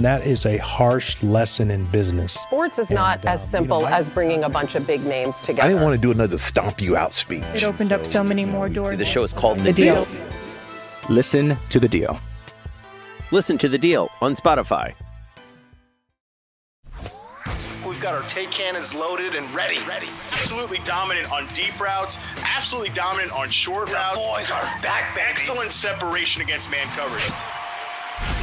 That is a harsh lesson in business. Sports is not as simple as bringing a bunch of big names together. I didn't want to do another stomp you out speech. It opened up so many more doors. The show is called The Deal. Listen to The Deal. Listen to The Deal on Spotify. We've got our take cannons loaded and ready. Absolutely dominant on deep routes. Absolutely dominant on short routes. The boys are back, baby. Excellent separation against man coverage.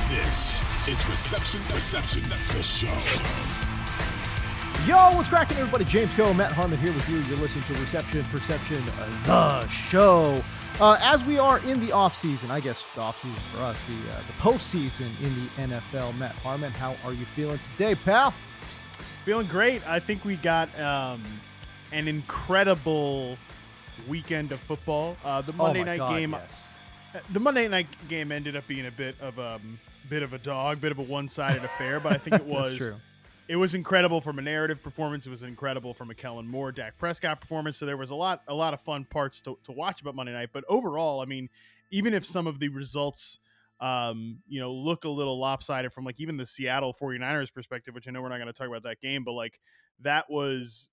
This is Reception Perception, the show. Yo, what's cracking, everybody? James Koh, Matt Harmon here with you. You're listening to Reception Perception, the show. As we are in the offseason, I guess the offseason for us, the postseason in the NFL. Matt Harmon, how are you feeling today, pal? Feeling great. I think we got an incredible weekend of football. The Monday night game ended up being a bit of a one-sided affair, but I think it was true. It was incredible from a narrative performance. It was incredible from a Kellen Moore, Dak Prescott performance. So there was a lot of fun parts to watch about Monday night. But overall, I mean, even if some of the results look a little lopsided from like even the Seattle 49ers perspective, which I know we're not going to talk about that game, but like that was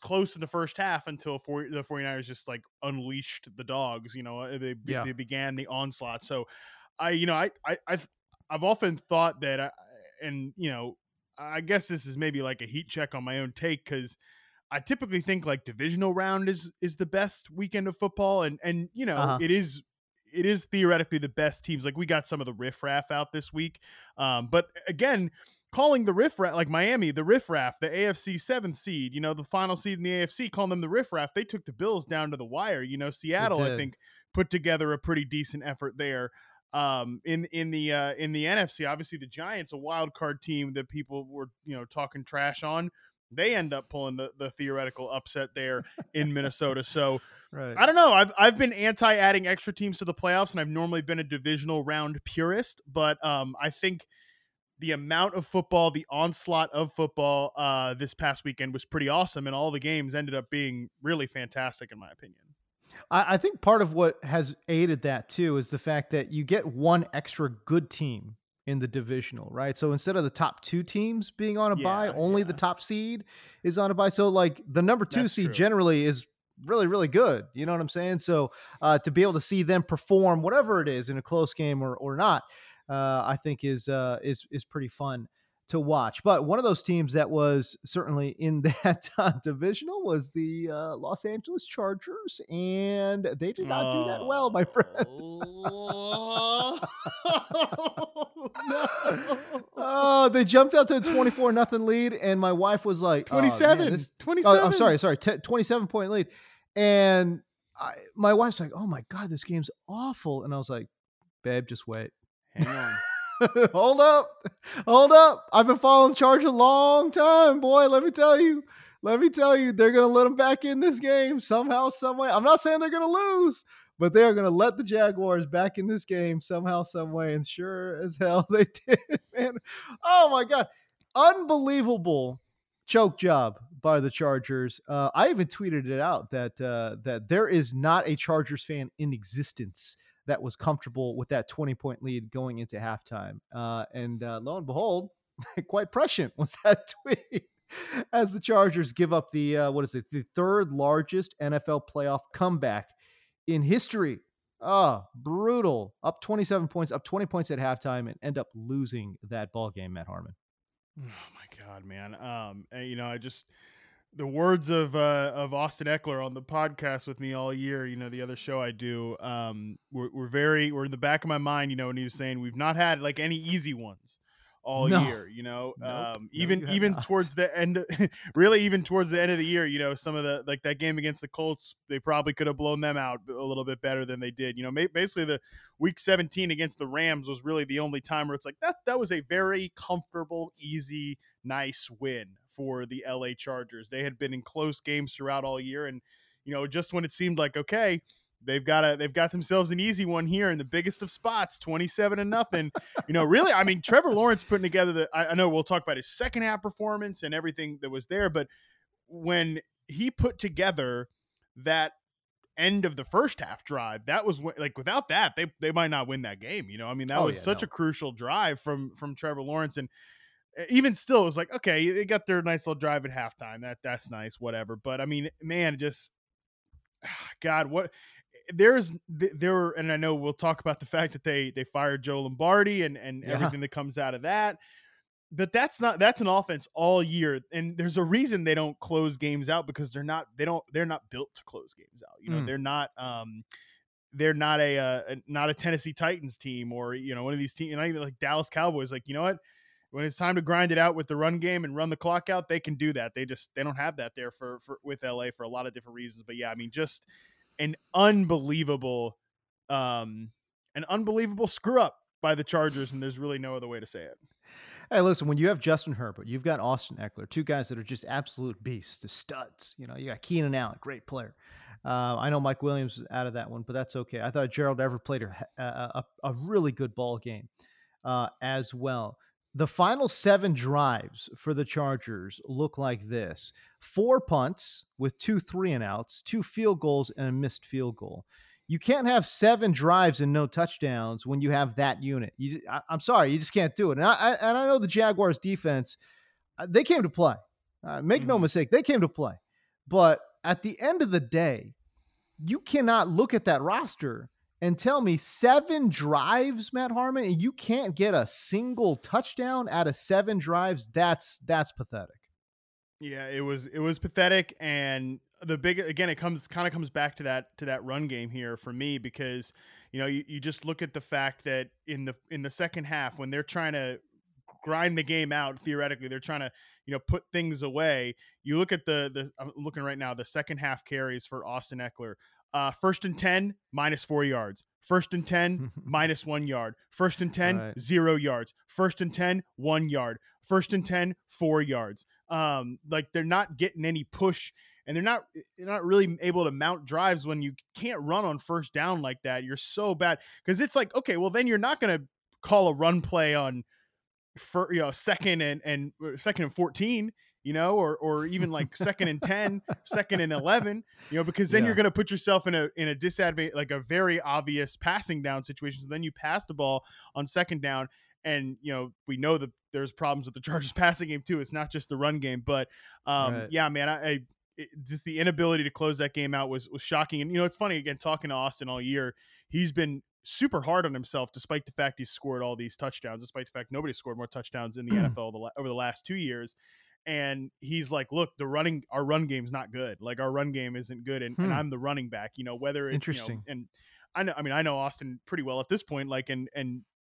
close in the first half until the 49ers just like unleashed the dogs. They began the onslaught. So I've often thought that, I guess this is maybe like a heat check on my own take, because I typically think like divisional round is the best weekend of football, and uh-huh. It is theoretically the best teams. Like we got some of the riffraff out this week, but again, calling the riffraff, like Miami, the riffraff, the AFC 7th seed, the final seed in the AFC, calling them the riffraff. They took the Bills down to the wire. Seattle, I think, put together a pretty decent effort there. In the NFC, obviously the Giants, a wild card team that people were talking trash on, they end up pulling the theoretical upset there in Minnesota. So right. I don't know. I've been anti adding extra teams to the playoffs, and I've normally been a divisional round purist, but I think the amount of football, the onslaught of football this past weekend was pretty awesome, and all the games ended up being really fantastic in my opinion. I think part of what has aided that too is the fact that you get one extra good team in the divisional, right? So instead of the top two teams being on a bye, only the top seed is on a bye. So like the number two seed generally is really, really good. You know what I'm saying? So to be able to see them perform, whatever it is, in a close game or not, I think is pretty fun to watch. But one of those teams that was certainly in that divisional was the Los Angeles Chargers, and they did not do that well, my friend. They jumped out to a 24-0 lead, and my wife was like, 27-point lead. And my wife's like, oh my God, this game's awful. And I was like, babe, just wait. Hang on. Hold up. I've been following Charge a long time, boy. Let me tell you, they're going to let them back in this game somehow, some way. I'm not saying they're going to lose, but they're going to let the Jaguars back in this game somehow, some way. And sure as hell they did, man. Oh my God. Unbelievable choke job by the Chargers. I even tweeted it out that there is not a Chargers fan in existence that was comfortable with that 20-point lead going into halftime. And lo and behold, quite prescient was that tweet as the Chargers give up the third largest NFL playoff comeback in history. Oh, brutal. Up 27 points, up 20 points at halftime, and end up losing that ball game, Matt Harmon. Oh my God, man. I just the words of Austin Ekeler on the podcast with me all year, you know, the other show I do, we're in the back of my mind, you know, and he was saying we've not had like any easy ones all year, you know, even towards the end, really even towards the end of the year, you know, some of the, like that game against the Colts, they probably could have blown them out a little bit better than they did. You know, basically the week 17 against the Rams was really the only time where it's like that was a very comfortable, easy, nice win for the LA Chargers. They had been in close games throughout all year. And, you know, just when it seemed like, okay, they've got themselves an easy one here in the biggest of spots, 27-0. You know, really, I mean, Trevor Lawrence putting together I know we'll talk about his second half performance and everything that was there, but when he put together that end of the first half drive, that was like, without that, they might not win that game. You know, I mean, that was such a crucial drive from Trevor Lawrence. And even still, it was like, okay, they got their nice little drive at halftime. That's nice, whatever. But I mean, man, just God, what there were, and I know we'll talk about the fact that they fired Joe Lombardi and everything that comes out of that. But that's an offense all year, and there's a reason they don't close games out, because they're not built to close games out. You know, they're not a Tennessee Titans team, or, you know, one of these teams, not even like Dallas Cowboys. Like, you know what? When it's time to grind it out with the run game and run the clock out, they can do that. They don't have that there with LA for a lot of different reasons. But yeah, I mean, just an unbelievable screw up by the Chargers, and there's really no other way to say it. Hey, listen, when you have Justin Herbert, you've got Austin Ekeler, two guys that are just absolute beasts, the studs. You know, you got Keenan Allen, great player. I know Mike Williams was out of that one, but that's okay. I thought Gerald Everett played a really good ball game as well. The final 7 drives for the Chargers look like this: 4 punts with 2 3-and-outs, 2 field goals, and a missed field goal. You can't have 7 drives and no touchdowns when you have that unit. I'm sorry, you just can't do it. And I know the Jaguars defense, they came to play. Make no mistake, they came to play. But at the end of the day, you cannot look at that roster and tell me 7 drives, Matt Harmon, and you can't get a single touchdown out of 7 drives. That's pathetic. Yeah, it was pathetic. And it comes back to that run game here for me, because, you know, you just look at the fact that in the second half, when they're trying to grind the game out, theoretically, they're trying to, you know, put things away. You look at I'm looking right now, the second half carries for Austin Ekeler. First and 10, minus 4 yards. First and 10, minus 1 yard. First and 10, 0 yards. First and 10, 1 yard. First and 10, 4 yards. Like, they're not getting any push, and they're not really able to mount drives when you can't run on first down like that. You're so bad, because it's like, okay, well, then you're not going to call a run play on second and 14. You know, or even like second and 10, second and 11, you know, because then you're going to put yourself in a disadvantage, like a very obvious passing down situation. So then you pass the ball on second down, and, you know, we know that there's problems with the Chargers passing game too. It's not just the run game, but yeah, man, just the inability to close that game out was shocking. And, you know, it's funny, again, talking to Austin all year, he's been super hard on himself, despite the fact he's scored all these touchdowns, despite the fact nobody scored more touchdowns in the NFL over the last 2 years. And he's like, look, our run game's not good. Like, our run game isn't good. And I'm the running back, you know, whether it's interesting. You know, and I know Austin pretty well at this point, like, and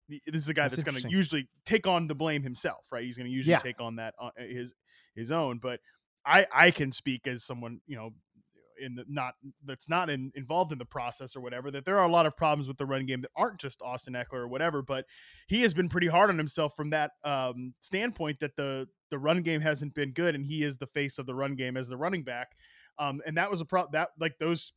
this is a guy that's going to usually take on the blame himself, right? He's going to usually take on that on his own, but I can speak as someone, you know, involved in the process or whatever, that there are a lot of problems with the run game that aren't just Austin Ekeler or whatever, but he has been pretty hard on himself from that standpoint, that the run game hasn't been good, and he is the face of the run game as the running back. And that was a problem that, like, those,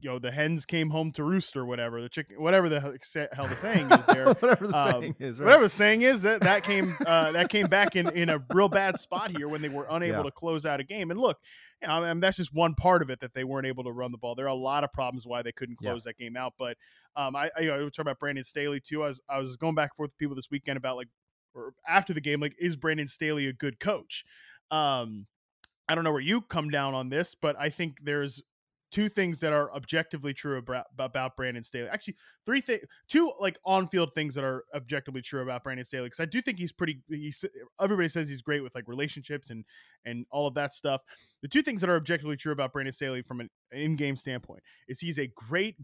you know, the hens came home to roost or whatever, the chicken, whatever the hell the saying is there, whatever the saying is, right? Whatever the saying is, that came back in a real bad spot here when they were unable to close out a game. And look, I mean, that's just one part of it, that they weren't able to run the ball. There are a lot of problems why they couldn't close that game out. But I was talking about Brandon Staley too. I was going back and forth with people this weekend about, like, or after the game, like, is Brandon Staley a good coach? I don't know where you come down on this, but I think there's two things that are objectively true about Brandon Staley. Actually, two like on-field things that are objectively true about Brandon Staley, because I do think he's pretty. Everybody says he's great with like relationships and all of that stuff. The two things that are objectively true about Brandon Staley from an in-game standpoint is he's a great,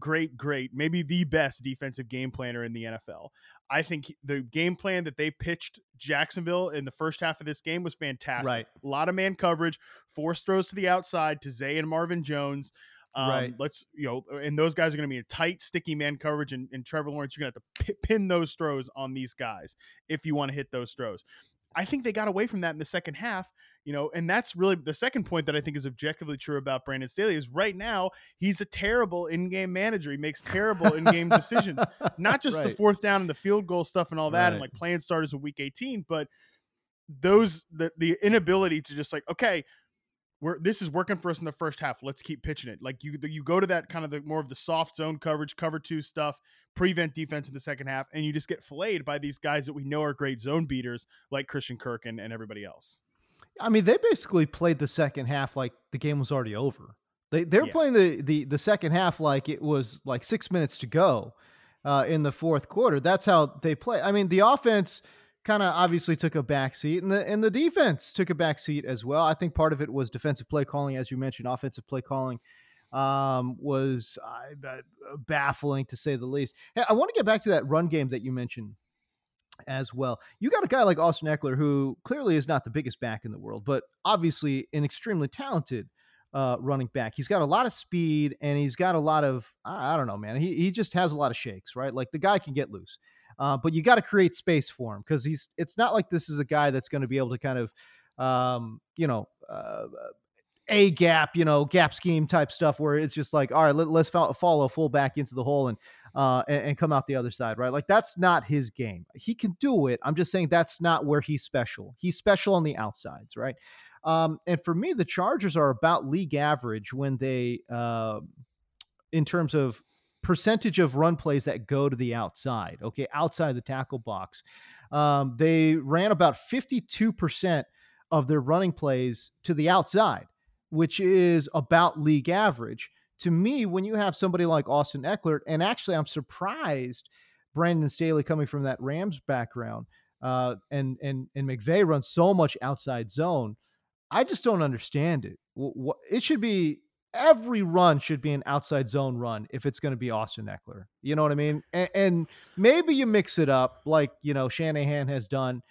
maybe the best defensive game planner in the NFL. I think the game plan that they pitched Jacksonville in the first half of this game was fantastic. Right. A lot of man coverage, forced throws to the outside to Zay and Marvin Jones. Right. And those guys are going to be in tight, sticky man coverage, and Trevor Lawrence, you're going to have to pin those throws on these guys if you want to hit those throws. I think they got away from that in the second half, and that's really the second point that I think is objectively true about Brandon Staley is right now he's a terrible in-game manager. He makes terrible in-game decisions, not just the fourth down and the field goal stuff and all that, and like playing starters in week 18, but the inability to just like, okay, this is working for us in the first half. Let's keep pitching it. Like you go to that kind of the more of the soft zone coverage, cover two stuff, prevent defense in the second half, and you just get filleted by these guys that we know are great zone beaters like Christian Kirk and everybody else. I mean, they basically played the second half like the game was already over. They're playing the second half like it was like 6 minutes to go in the fourth quarter. That's how they play. I mean, the offense kind of obviously took a backseat, and the defense took a backseat as well. I think part of it was defensive play calling, as you mentioned. Offensive play calling was baffling, to say the least. Hey, I want to get back to that run game that you mentioned as well. You got a guy like Austin Ekeler, who clearly is not the biggest back in the world, but obviously an extremely talented running back. He's got a lot of speed, and he's got a lot of, I don't know, man. He just has a lot of shakes, right? Like the guy can get loose. But you got to create space for him, because it's not like this is a guy that's going to be able to kind of, a gap, gap scheme type stuff where it's just like, all right, let's follow fullback into the hole and come out the other side, right? Like that's not his game. He can do it. I'm just saying that's not where he's special. He's special on the outsides, right? And for me, the Chargers are about league average when they, in terms of percentage of run plays that go to the outside, okay, outside the tackle box. They ran about 52% of their running plays to the outside, which is about league average. To me, when you have somebody like Austin Ekeler, and actually I'm surprised Brandon Staley coming from that Rams background, and McVay runs so much outside zone, I just don't understand it. It should be, every run should be an outside zone run if it's going to be Austin Ekeler. You know what I mean? And maybe you mix it up like, Shanahan has done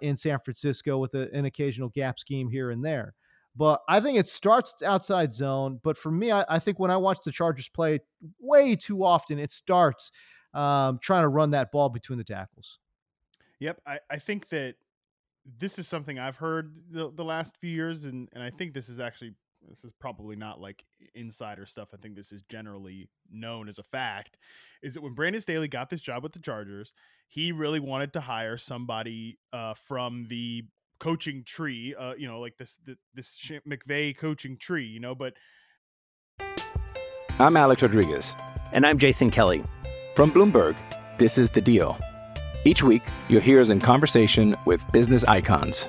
in San Francisco with an occasional gap scheme here and there. But I think it starts outside zone. But for me, I think when I watch the Chargers play way too often, it starts trying to run that ball between the tackles. Yep. I think that this is something I've heard the last few years. And I think this is probably not like insider stuff. I think this is generally known as a fact, is that when Brandon Staley got this job with the Chargers, he really wanted to hire somebody from the coaching tree, like this McVay coaching tree, but I'm Alex Rodriguez. And I'm Jason Kelly from Bloomberg. This is The Deal. Each week, you'll hear us in conversation with business icons.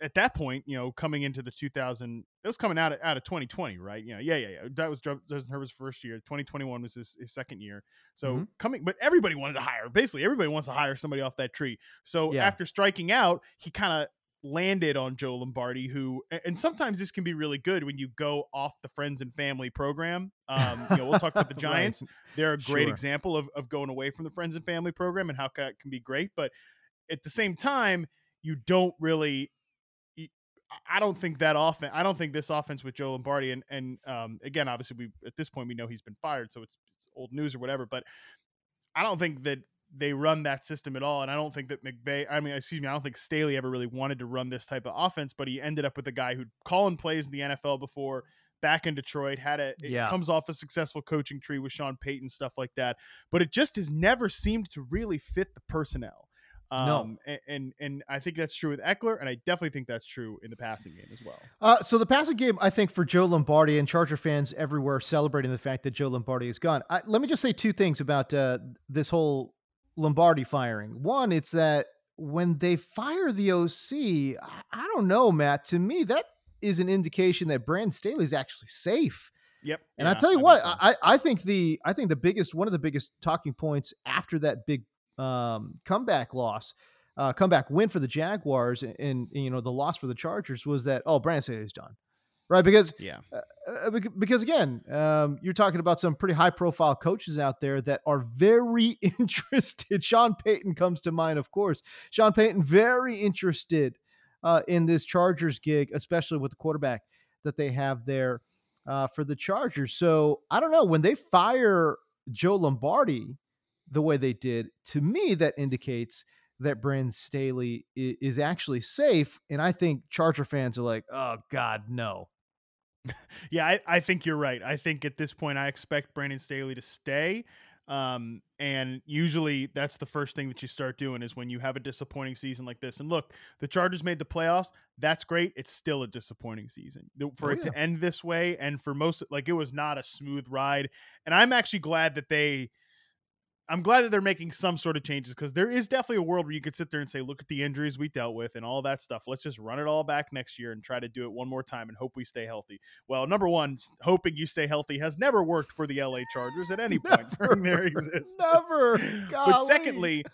At that point, coming into the 2000, it was coming out of 2020, right? That was Justin Herbert's first year. 2021 was his second year. So but everybody wanted to hire. Basically, everybody wants to hire somebody off that tree. So after striking out, he kind of landed on Joe Lombardi, who, and sometimes this can be really good when you go off the friends and family program. We'll talk about the Giants. Right. They're a great example of going away from the friends and family program and how that can be great. But at the same time, you don't really. I don't think this offense with Joe Lombardi and again, obviously at this point we know he's been fired, so it's old news or whatever, but I don't think that they run that system at all. And I don't think that I don't think Staley ever really wanted to run this type of offense, but he ended up with a guy who'd called plays in the NFL before, back in Detroit, comes off a successful coaching tree with Sean Payton, stuff like that. But it just has never seemed to really fit the personnel. No. And I think that's true with Ekeler, and I definitely think that's true in the passing game as well. So the passing game, I think, for Joe Lombardi and Charger fans everywhere celebrating the fact that Joe Lombardi is gone. Let me just say two things about this whole Lombardi firing. One, it's that when they fire the OC, I don't know, Matt, to me, that is an indication that Brandon Staley is actually safe. Yep. And yeah, I tell you what, I think the biggest, one of the biggest talking points after that big comeback win for the Jaguars and you know, the loss for the Chargers was that, oh, Brandon Staley's done. Right. Because again, you're talking about some pretty high profile coaches out there that are very interested. Sean Payton comes to mind, of course. Sean Payton, very interested in this Chargers gig, especially with the quarterback that they have there for the Chargers. So I don't know, when they fire Joe Lombardi the way they did, to me, that indicates that Brandon Staley is actually safe. And I think Charger fans are like, oh God, no. Yeah. I think you're right. I think at this point, I expect Brandon Staley to stay. And usually that's the first thing that you start doing is when you have a disappointing season like this. And look, the Chargers made the playoffs. That's great. It's still a disappointing season for it to end this way. And for most, like, it was not a smooth ride. And I'm actually glad that they're making some sort of changes, because there is definitely a world where you could sit there and say, look at the injuries we dealt with and all that stuff. Let's just run it all back next year and try to do it one more time and hope we stay healthy. Well, number one, hoping you stay healthy has never worked for the LA Chargers at any point during their existence. Never. Golly. But secondly,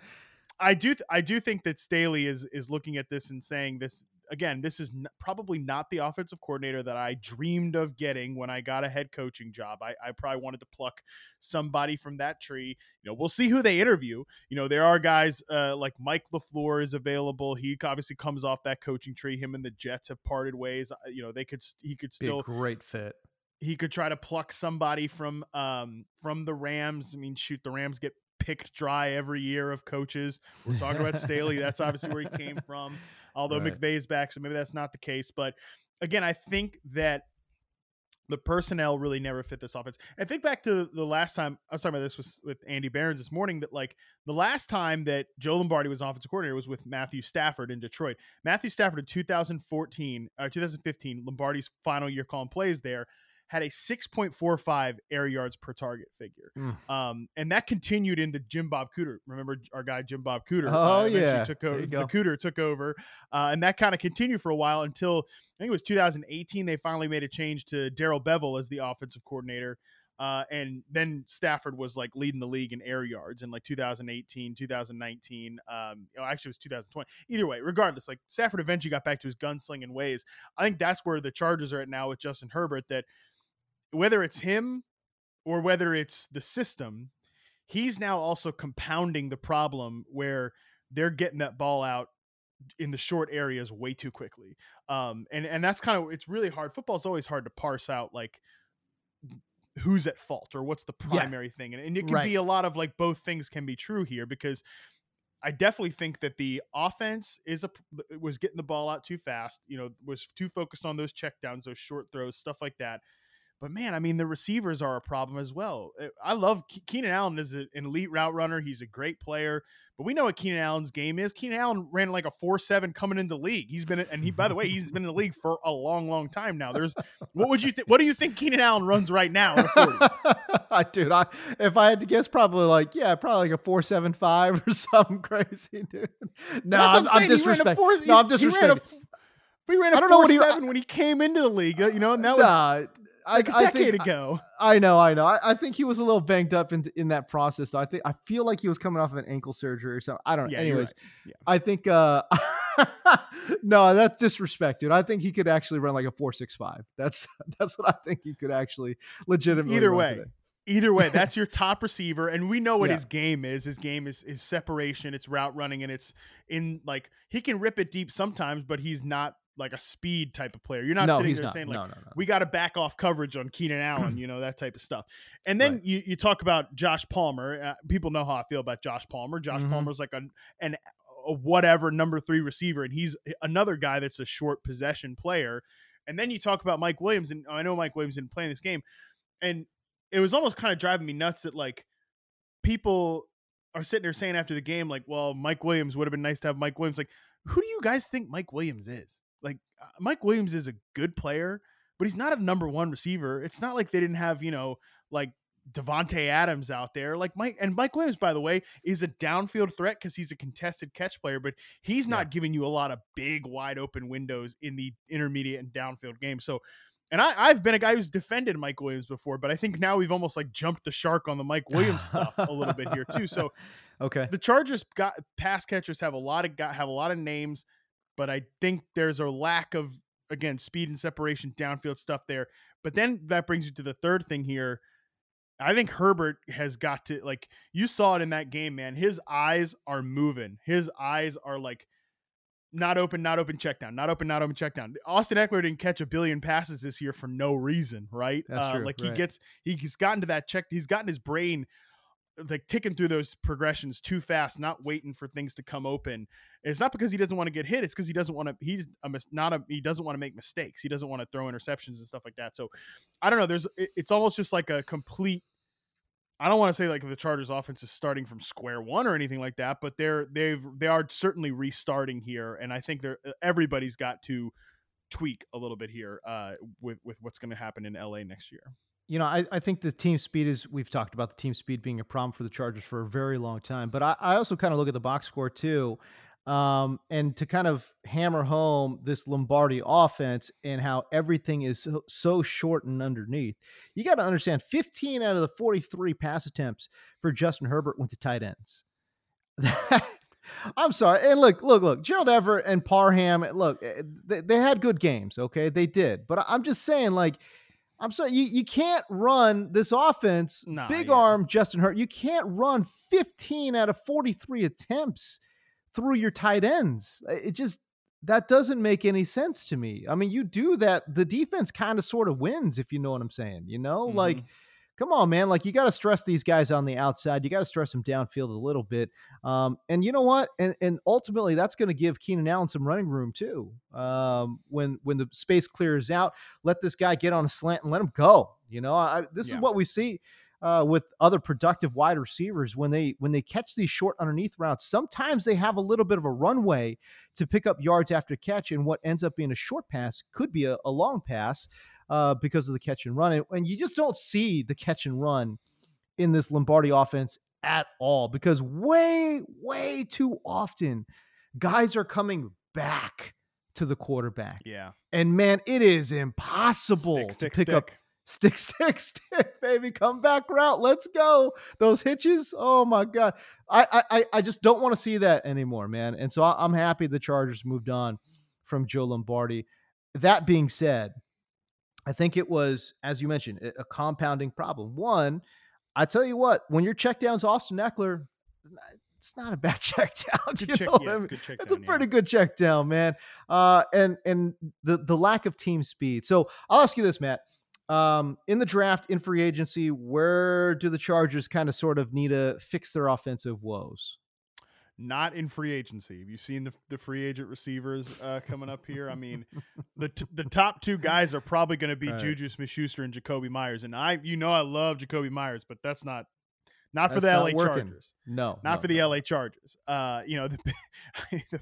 I do think that Staley is looking at this and saying this. Again, this is probably not the offensive coordinator that I dreamed of getting when I got a head coaching job. I probably wanted to pluck somebody from that tree. You know, we'll see who they interview. You know, there are guys like Mike LaFleur is available. He obviously comes off that coaching tree. Him and the Jets have parted ways. You know, he could still be a great fit. He could try to pluck somebody from the Rams. I mean, shoot, the Rams get picked dry every year of coaches. We're talking about Staley. That's obviously where he came from. Although right. McVay's back, so maybe that's not the case. But again, I think that the personnel really never fit this offense. I think back to the last time I was talking about this with Andy Behrens this morning, that like the last time that Joe Lombardi was offensive coordinator was with Matthew Stafford in Detroit. Matthew Stafford in 2015, Lombardi's final year calling plays there, had a 6.45 air yards per target figure. And that continued into Jim Bob Cooter. Remember our guy, Jim Bob Cooter? Oh, yeah. Cooter took over. And that kind of continued for a while until, I think it was 2018, they finally made a change to Daryl Bevel as the offensive coordinator. And then Stafford was like leading the league in air yards in like 2018, 2019. Actually it was 2020. Either way, regardless, like Stafford eventually got back to his gunslinging ways. I think that's where the Chargers are at now with Justin Herbert, that whether it's him or whether it's the system, he's now also compounding the problem where they're getting that ball out in the short areas way too quickly. And that's kind of, it's really hard. Football is always hard to parse out, like who's at fault or what's the primary thing. And it can be a lot of like, both things can be true here, because I definitely think that the offense was getting the ball out too fast, you know, was too focused on those checkdowns, those short throws, stuff like that. But man, I mean, the receivers are a problem as well. I love Keenan Allen is an elite route runner. He's a great player, but we know what Keenan Allen's game is. Keenan Allen ran like a 4.7 coming into the league. By the way, he's been in the league for a long, long time now. What do you think Keenan Allen runs right now in a 40? Dude, if I had to guess, probably like a 4.75 or something crazy, dude. No, I'm disrespecting. No, I'm disrespecting. We ran a 4.7 when he came into the league, you know, and that was. Like a decade ago. I know. I think he was a little banged up in that process, though. I feel like he was coming off of an ankle surgery or something. I don't know. Yeah, anyways, right. Yeah. I think no, that's disrespect, dude. I think he could actually run like a 4.65. That's what I think he could actually legitimately. Either way, that's your top receiver, and we know what his game is. His game is separation, it's route running, and it's in like he can rip it deep sometimes, but he's not like a speed type of player. You're not sitting there saying like, no. We got to back off coverage on Keenan Allen, you know, that type of stuff. And then you talk about Josh Palmer. People know how I feel about Josh Palmer. Josh Palmer's like a whatever number 3 receiver. And he's another guy that's a short possession player. And then you talk about Mike Williams, and I know Mike Williams didn't play in this game. And it was almost kind of driving me nuts that like people are sitting there saying after the game, like, well, Mike Williams would have been nice to have Mike Williams. Like, who do you guys think Mike Williams is? Like, Mike Williams is a good player, but he's not a number one receiver. It's not like they didn't have, you know, like Devontae Adams out there. Like Mike Williams, by the way, is a downfield threat because he's a contested catch player, but he's not giving you a lot of big, wide open windows in the intermediate and downfield game. So, and I've been a guy who's defended Mike Williams before, but I think now we've almost like jumped the shark on the Mike Williams stuff a little bit here too. So, okay, the Chargers got pass catchers have a lot of names, but I think there's a lack of, again, speed and separation, downfield stuff there. But then that brings you to the third thing here. I think Herbert has got to, like, you saw it in that game, man. His eyes are moving. His eyes are like, not open, check down, not open, check down. Austin Ekeler didn't catch a billion passes this year for no reason, right? That's true. Like, right. He's gotten to that check. He's gotten his brain like ticking through those progressions too fast, not waiting for things to come open. And it's not because he doesn't want to get hit. It's because he doesn't want to, he doesn't want to make mistakes. He doesn't want to throw interceptions and stuff like that. So I don't know. It's almost just like a complete, I don't want to say like the Chargers offense is starting from square one or anything like that, but they are certainly restarting here. And I think everybody's got to tweak a little bit here with what's going to happen in LA next year. You know, I think the team speed we've talked about the team speed being a problem for the Chargers for a very long time, but I also kind of look at the box score too. And to kind of hammer home this Lombardi offense and how everything is so short and underneath, you got to understand 15 out of the 43 pass attempts for Justin Herbert went to tight ends. I'm sorry. And look, Gerald Everett and Parham, look, they had good games. Okay. They did, but I'm just saying, like, I'm sorry, you can't run this offense, arm Justin Herbert. You can't run 15 out of 43 attempts through your tight ends. It just, that doesn't make any sense to me. I mean, you do that, the defense kind of sort of wins, if you know what I'm saying, you know, mm-hmm. Like, come on, man. Like, you got to stress these guys on the outside. You got to stress them downfield a little bit. And you know what? And ultimately, that's going to give Keenan Allen some running room too. When the space clears out, let this guy get on a slant and let him go. You know, this is what we see with other productive wide receivers when they catch these short underneath routes. Sometimes they have a little bit of a runway to pick up yards after catch, and what ends up being a short pass could be a long pass. Because of the catch and run. And you just don't see the catch and run in this Lombardi offense at all, because way, way too often guys are coming back to the quarterback. Yeah. And man, it is impossible to pick up stick, baby, come back route. Let's go. Those hitches. Oh my God. I just don't want to see that anymore, man. And so I'm happy the Chargers moved on from Joe Lombardi. That being said, I think it was, as you mentioned, a compounding problem. One, I tell you what, when your check down's Austin Ekeler, it's not a bad check down. It's a pretty good check down, man. And the lack of team speed. So I'll ask you this, Matt. In the draft, in free agency, where do the Chargers kind of sort of need to fix their offensive woes? Not in free agency. Have you seen the free agent receivers coming up here? I mean, the top two guys are probably going to be Juju Smith-Schuster and Jacoby Myers. And I love Jacoby Myers, but that's not for the LA Chargers. No, not for the LA Chargers. You know, the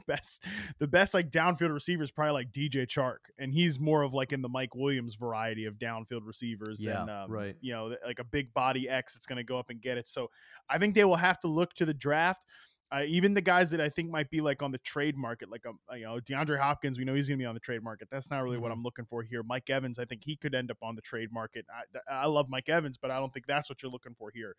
best like downfield receiver is probably like DJ Chark, and he's more of like in the Mike Williams variety of downfield receivers than right. You know, like a big body X that's going to go up and get it. So I think they will have to look to the draft. Even the guys that I think might be like on the trade market, like, you know, DeAndre Hopkins, we know he's going to be on the trade market. That's not really what I'm looking for here. Mike Evans, I think he could end up on the trade market. I love Mike Evans, but I don't think that's what you're looking for here.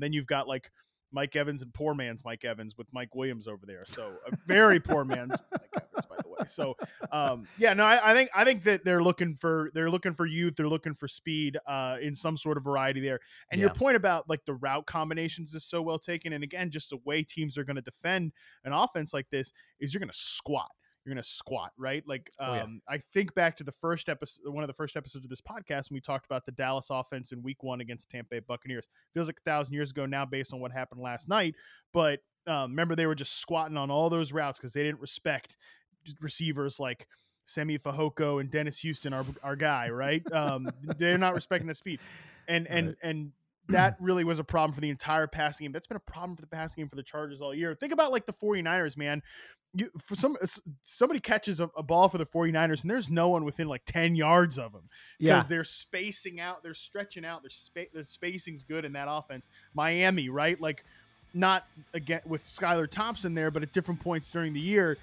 Then you've got like Mike Evans and poor man's Mike Evans with Mike Williams over there. So a very poor man's Mike Evans, by the way. So I think that they're looking for youth. They're looking for speed in some sort of variety there. And your point about like the route combinations is so well taken. And again, just the way teams are going to defend an offense like this is you're going to squat. You're going to squat, right? Like, I think back to the first episode, one of the first episodes of this podcast, when we talked about the Dallas offense in week one against Tampa Bay Buccaneers. Feels like 1,000 years ago now based on what happened last night. But remember, they were just squatting on all those routes because they didn't respect receivers like Semi Fehoko and Dennis Houston, our guy, right? They're not respecting the speed. And that really was a problem for the entire passing game. That's been a problem for the passing game for the Chargers all year. Think about like the 49ers, man. Somebody catches a ball for the 49ers and there's no one within like 10 yards of them because they're spacing out, they're stretching out, the spacing's good in that offense. Miami, right? Like not again with Skylar Thompson there, but at different points during the year,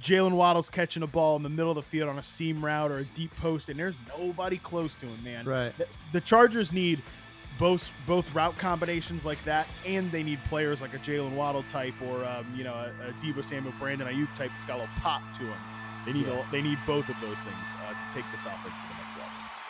Jalen Waddle's catching a ball in the middle of the field on a seam route or a deep post, and there's nobody close to him, man. Right. The Chargers need both route combinations like that, and they need players like a Jalen Waddle type or a Deebo Samuel, Brandon Ayuk type that's got a little pop to him. They need both of those things to take this offense to the next level.